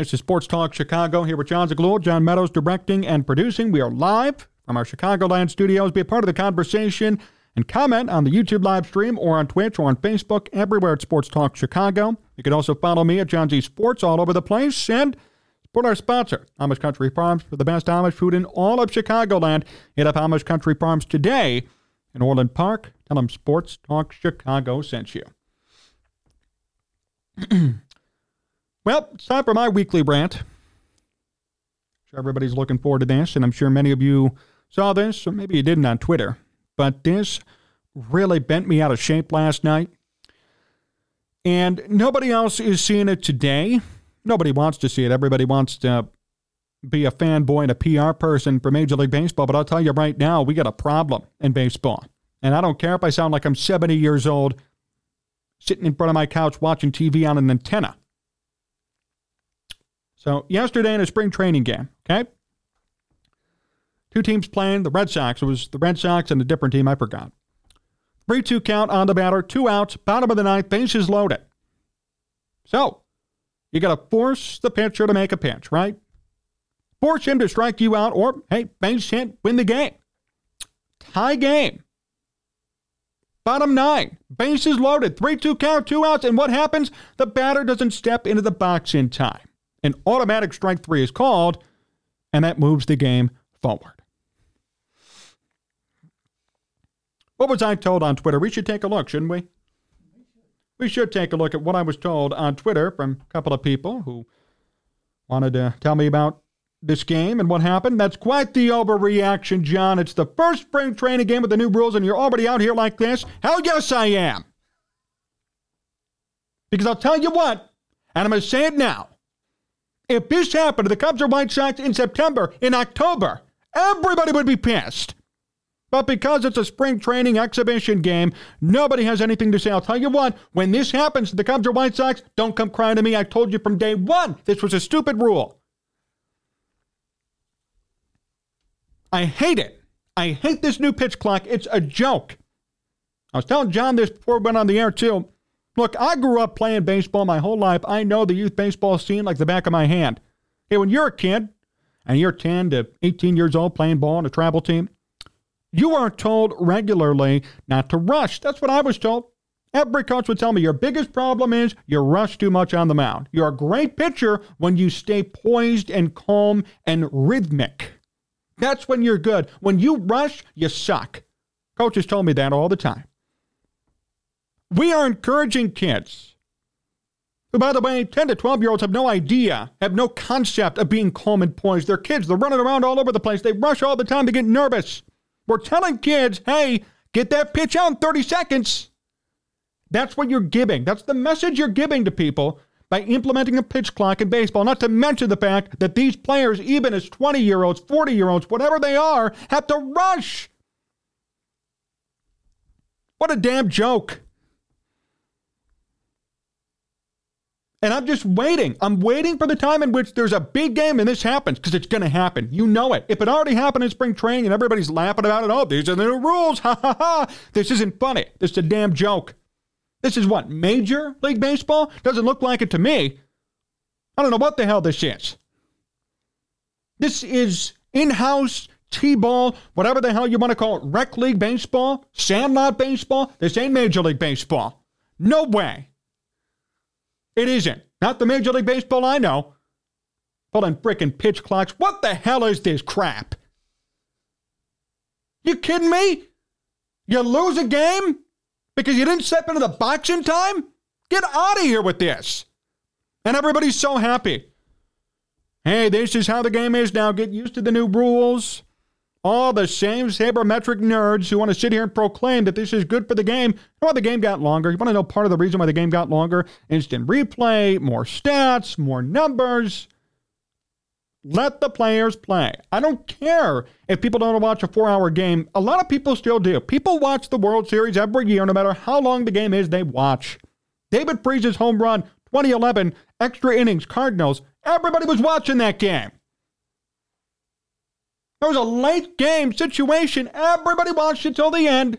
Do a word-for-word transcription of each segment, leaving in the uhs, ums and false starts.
This is Sports Talk Chicago here with Jon Zaghloul, John Meadows directing and producing. We are live from our Chicagoland studios. Be a part of the conversation and comment on the YouTube live stream or on Twitch or on Facebook, everywhere at Sports Talk Chicago. You can also follow me at John Z Sports all over the place. And support our sponsor, Amish Country Farms, for the best Amish food in all of Chicagoland. Hit up Amish Country Farms today in Orland Park. Tell them Sports Talk Chicago sent you. Well, it's time for my weekly rant. I'm sure everybody's looking forward to this, and I'm sure many of you saw this, or maybe you didn't on Twitter. But this really bent me out of shape last night. And nobody else is seeing it today. Nobody wants to see it. Everybody wants to be a fanboy and a P R person for Major League Baseball. But I'll tell you right now, we got a problem in baseball. And I don't care if I sound like I'm seventy years old, sitting in front of my couch watching T V on an antenna. So yesterday in a spring training game, okay, two teams playing, the Red Sox. It was the Red Sox and a different team, I forgot. three two count on the batter, two outs, bottom of the ninth, bases loaded. So you got to force the pitcher to make a pitch, right? Force him to strike you out or, hey, base hit, win the game. Tie game. Bottom nine, bases loaded, three two count, two outs, and what happens? The batter doesn't step into the box in time. An automatic strike three is called, and that moves the game forward. What was I told on Twitter? We should take a look, shouldn't we? We should take a look at what I was told on Twitter from a couple of people who wanted to tell me about this game and what happened. That's quite the overreaction, John. It's the first spring training game with the new rules, and you're already out here like this? Hell yes, I am. Because I'll tell you what, and I'm going to say it now. If this happened to the Cubs or White Sox in September, in October, everybody would be pissed. But because it's a spring training exhibition game, nobody has anything to say. I'll tell you what, when this happens to the Cubs or White Sox, don't come crying to me. I told you from day one this was a stupid rule. I hate it. I hate this new pitch clock. It's a joke. I was telling John this before we went on the air, too. Look, I grew up playing baseball my whole life. I know the youth baseball scene like the back of my hand. Hey, when you're a kid and you're ten to eighteen years old playing ball on a travel team, you are told regularly not to rush. That's what I was told. Every coach would tell me your biggest problem is you rush too much on the mound. You're a great pitcher when you stay poised and calm and rhythmic. That's when you're good. When you rush, you suck. Coaches told me that all the time. We are encouraging kids who, by the way, ten to twelve-year-olds have no idea, have no concept of being calm and poised. They're kids. They're running around all over the place. They rush all the time. They get nervous. We're telling kids, hey, get that pitch out in thirty seconds. That's what you're giving. That's the message you're giving to people by implementing a pitch clock in baseball, not to mention the fact that these players, even as twenty-year-olds, forty-year-olds, whatever they are, have to rush. What a damn joke. And I'm just waiting. I'm waiting for the time in which there's a big game and this happens, because it's going to happen. You know it. If it already happened in spring training and everybody's laughing about it, oh, these are the new rules. Ha, ha, ha. This isn't funny. This is a damn joke. This is what, Major League Baseball? Doesn't look like it to me. I don't know what the hell this is. This is in-house T-ball, whatever the hell you want to call it, rec league baseball, sandlot baseball. This ain't Major League Baseball. No way. It isn't. Not the Major League Baseball I know. Pulling frickin' pitch clocks. What the hell is this crap? You kidding me? You lose a game because you didn't step into the box in time? Get out of here with this. And everybody's so happy. Hey, this is how the game is now. Get used to the new rules. All the same sabermetric nerds who want to sit here and proclaim that this is good for the game. Well, the game got longer. You want to know part of the reason why the game got longer? Instant replay, more stats, more numbers. Let the players play. I don't care if people don't watch a four-hour game. A lot of people still do. People watch the World Series every year, no matter how long the game is, they watch. David Freeze's home run, twenty eleven, extra innings, Cardinals. Everybody was watching that game. It was a late game situation. Everybody watched it till the end.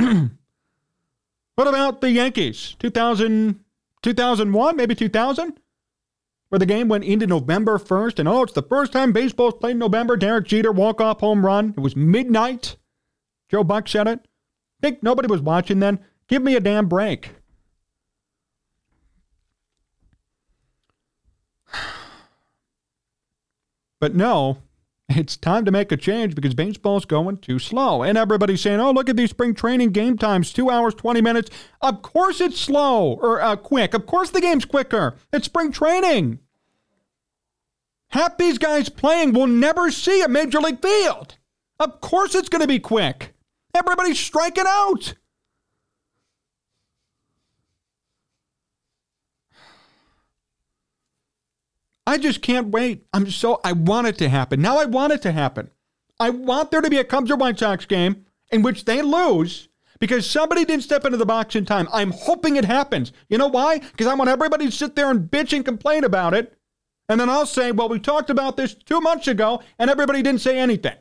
What about the Yankees? two thousand, two thousand one, maybe two thousand? where the game went into November first, and oh, it's the first time baseball's played in November. Derek Jeter, walk-off home run. It was midnight. Joe Buck said it. Think nobody was watching then. Give me a damn break. But no, it's time to make a change because baseball's going too slow. And everybody's saying, oh, look at these spring training game times, two hours, twenty minutes. Of course it's slow or uh, quick. Of course the game's quicker. It's spring training. Half these guys playing will never see a major league field. Of course it's going to be quick. Everybody's striking out. I just can't wait. I'm so, I want it to happen. Now I want it to happen. I want there to be a Cubs or White Sox game in which they lose because somebody didn't step into the box in time. I'm hoping it happens. You know why? Because I want everybody to sit there and bitch and complain about it. And then I'll say, well, we talked about this two months ago and everybody didn't say anything.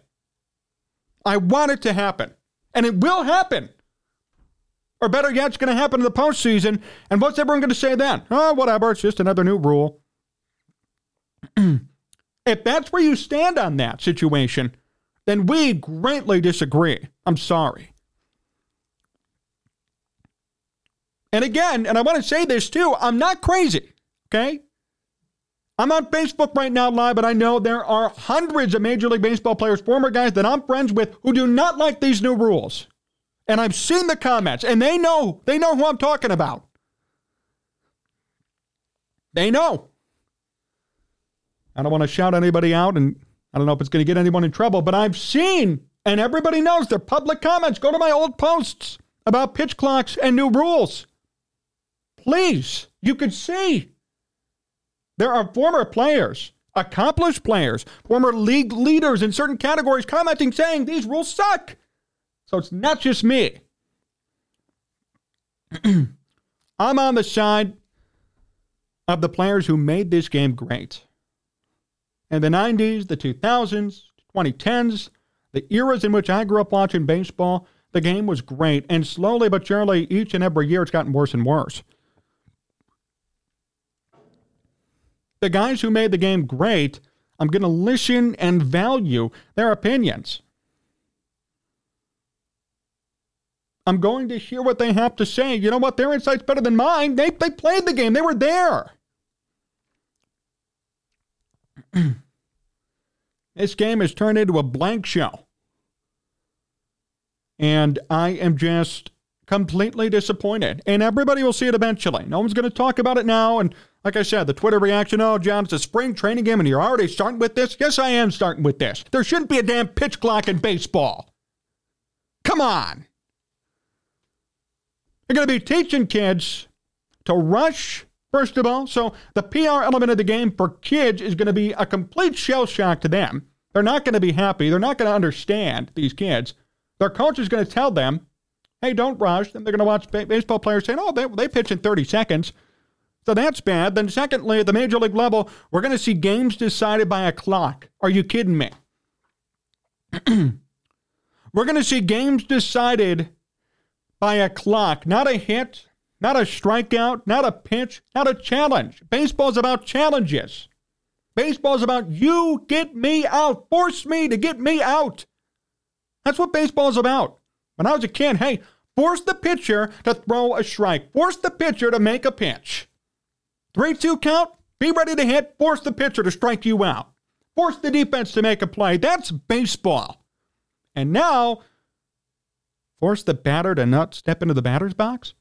I want it to happen. And it will happen. Or better yet, it's going to happen in the postseason. And what's everyone going to say then? Oh, whatever. It's just another new rule. If that's where you stand on that situation, then we greatly disagree. I'm sorry. And again, and I want to say this too, I'm not crazy, okay? I'm on Facebook right now live, and I know there are hundreds of Major League Baseball players, former guys that I'm friends with who do not like these new rules. And I've seen the comments, and they know, they know who I'm talking about. They know. I don't want to shout anybody out, and I don't know if it's going to get anyone in trouble, but I've seen, and everybody knows, their public comments. Go to my old posts about pitch clocks and new rules. Please, you can see. There are former players, accomplished players, former league leaders in certain categories commenting, saying these rules suck. So it's not just me. I'm on the side of the players who made this game great. In the nineties, the two thousands, twenty tens, the eras in which I grew up watching baseball, the game was great. And slowly but surely, each and every year, it's gotten worse and worse. The guys who made the game great, I'm going to listen and value their opinions. I'm going to hear what they have to say. You know what? Their insight's better than mine. They, they played the game. They were there. This game has turned into a blank show. And I am just completely disappointed. And everybody will see it eventually. No one's going to talk about it now. And like I said, the Twitter reaction, oh, John, it's a spring training game and you're already starting with this? Yes, I am starting with this. There shouldn't be a damn pitch clock in baseball. Come on. They're going to be teaching kids to rush. First of all, so the P R element of the game for kids is going to be a complete shell shock to them. They're not going to be happy. They're not going to understand, these kids. Their coach is going to tell them, hey, don't rush. Then they're going to watch baseball players saying, oh, they, they pitch in thirty seconds. So that's bad. Then secondly, at the major league level, we're going to see games decided by a clock. Are you kidding me? We're going to see games decided by a clock, not a hit. Not a strikeout, not a pitch, not a challenge. Baseball's about challenges. Baseball's about you get me out. Force me to get me out. That's what baseball's about. When I was a kid, hey, force the pitcher to throw a strike. Force the pitcher to make a pitch. three two count, be ready to hit. Force the pitcher to strike you out. Force the defense to make a play. That's baseball. And now, force the batter to not step into the batter's box?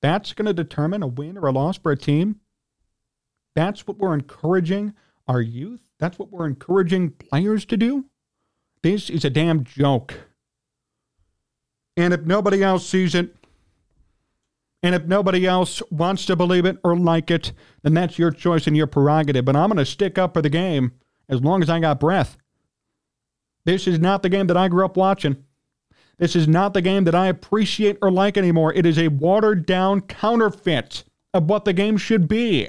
That's going to determine a win or a loss for a team. That's what we're encouraging our youth. That's what we're encouraging players to do. This is a damn joke. And if nobody else sees it, and if nobody else wants to believe it or like it, then that's your choice and your prerogative. But I'm going to stick up for the game as long as I got breath. This is not the game that I grew up watching. This is not the game that I appreciate or like anymore. It is a watered-down counterfeit of what the game should be.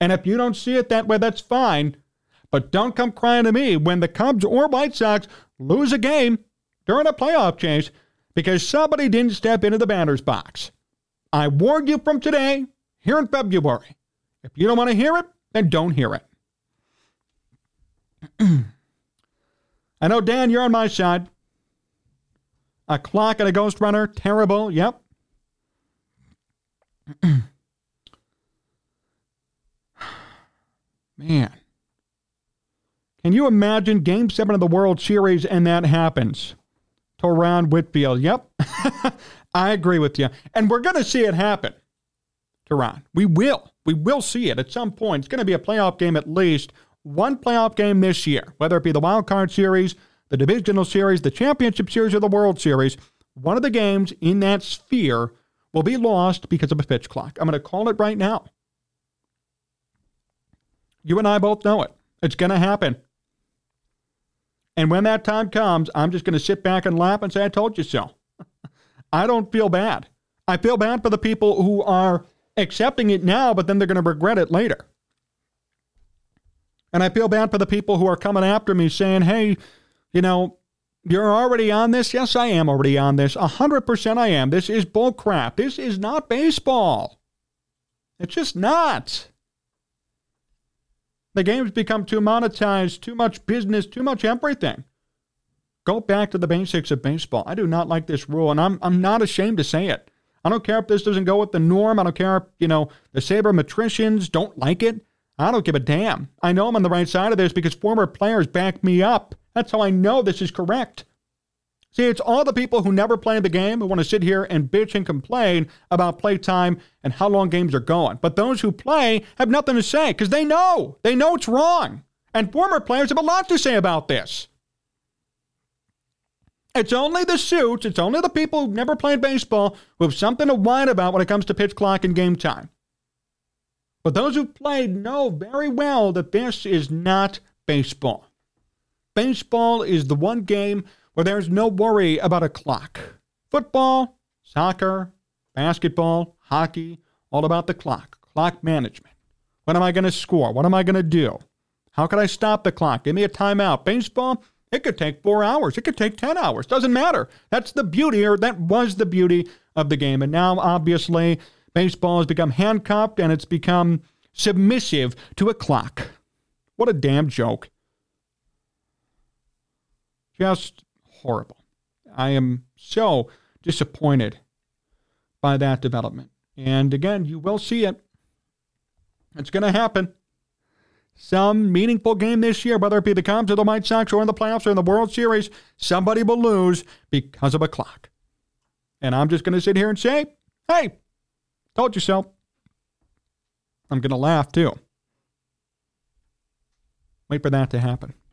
And if you don't see it that way, that's fine. But don't come crying to me when the Cubs or White Sox lose a game during a playoff chase because somebody didn't step into the batter's box. I warned you from today, here in February. If you don't want to hear it, then don't hear it. I know, Dan, you're on my side. A clock and a ghost runner. Terrible. Yep. Man. Can you imagine Game seven of the World Series and that happens? Toron Whitfield. Yep. I agree with you. And we're going to see it happen, Toron. We will. We will see it at some point. It's going to be a playoff game at least. One playoff game this year, whether it be the Wild Card Series, the Divisional Series, the Championship Series, or the World Series, one of the games in that sphere will be lost because of a pitch clock. I'm going to call it right now. You and I both know it. It's going to happen. And when that time comes, I'm just going to sit back and laugh and say, I told you so. I don't feel bad. I feel bad for the people who are accepting it now, but then they're going to regret it later. And I feel bad for the people who are coming after me saying, hey, you know, you're already on this. Yes, I am already on this. one hundred percent I am. This is bull crap. This is not baseball. It's just not. The game's become too monetized, too much business, too much everything. Go back to the basics of baseball. I do not like this rule, and I'm I'm not ashamed to say it. I don't care if this doesn't go with the norm. I don't care if, you know, the sabermetricians don't like it. I don't give a damn. I know I'm on the right side of this because former players back me up. That's how I know this is correct. See, it's all the people who never play the game who want to sit here and bitch and complain about play time and how long games are going. But those who play have nothing to say because they know. They know it's wrong. And former players have a lot to say about this. It's only the suits, it's only the people who've never played baseball who have something to whine about when it comes to pitch clock and game time. But those who played know very well that this is not baseball. Baseball is the one game where there's no worry about a clock. Football, soccer, basketball, hockey, all about the clock. Clock management. When am I going to score? What am I going to do? How can I stop the clock? Give me a timeout. Baseball, it could take four hours. It could take ten hours. Doesn't matter. That's the beauty, or that was the beauty of the game. And now, obviously, baseball has become handcuffed and it's become submissive to a clock. What a damn joke. Just horrible. I am so disappointed by that development. And again, you will see it. It's going to happen. Some meaningful game this year, whether it be the Cubs or the White Sox or in the playoffs or in the World Series, somebody will lose because of a clock. And I'm just going to sit here and say, hey, told you so. I'm going to laugh too. Wait for that to happen.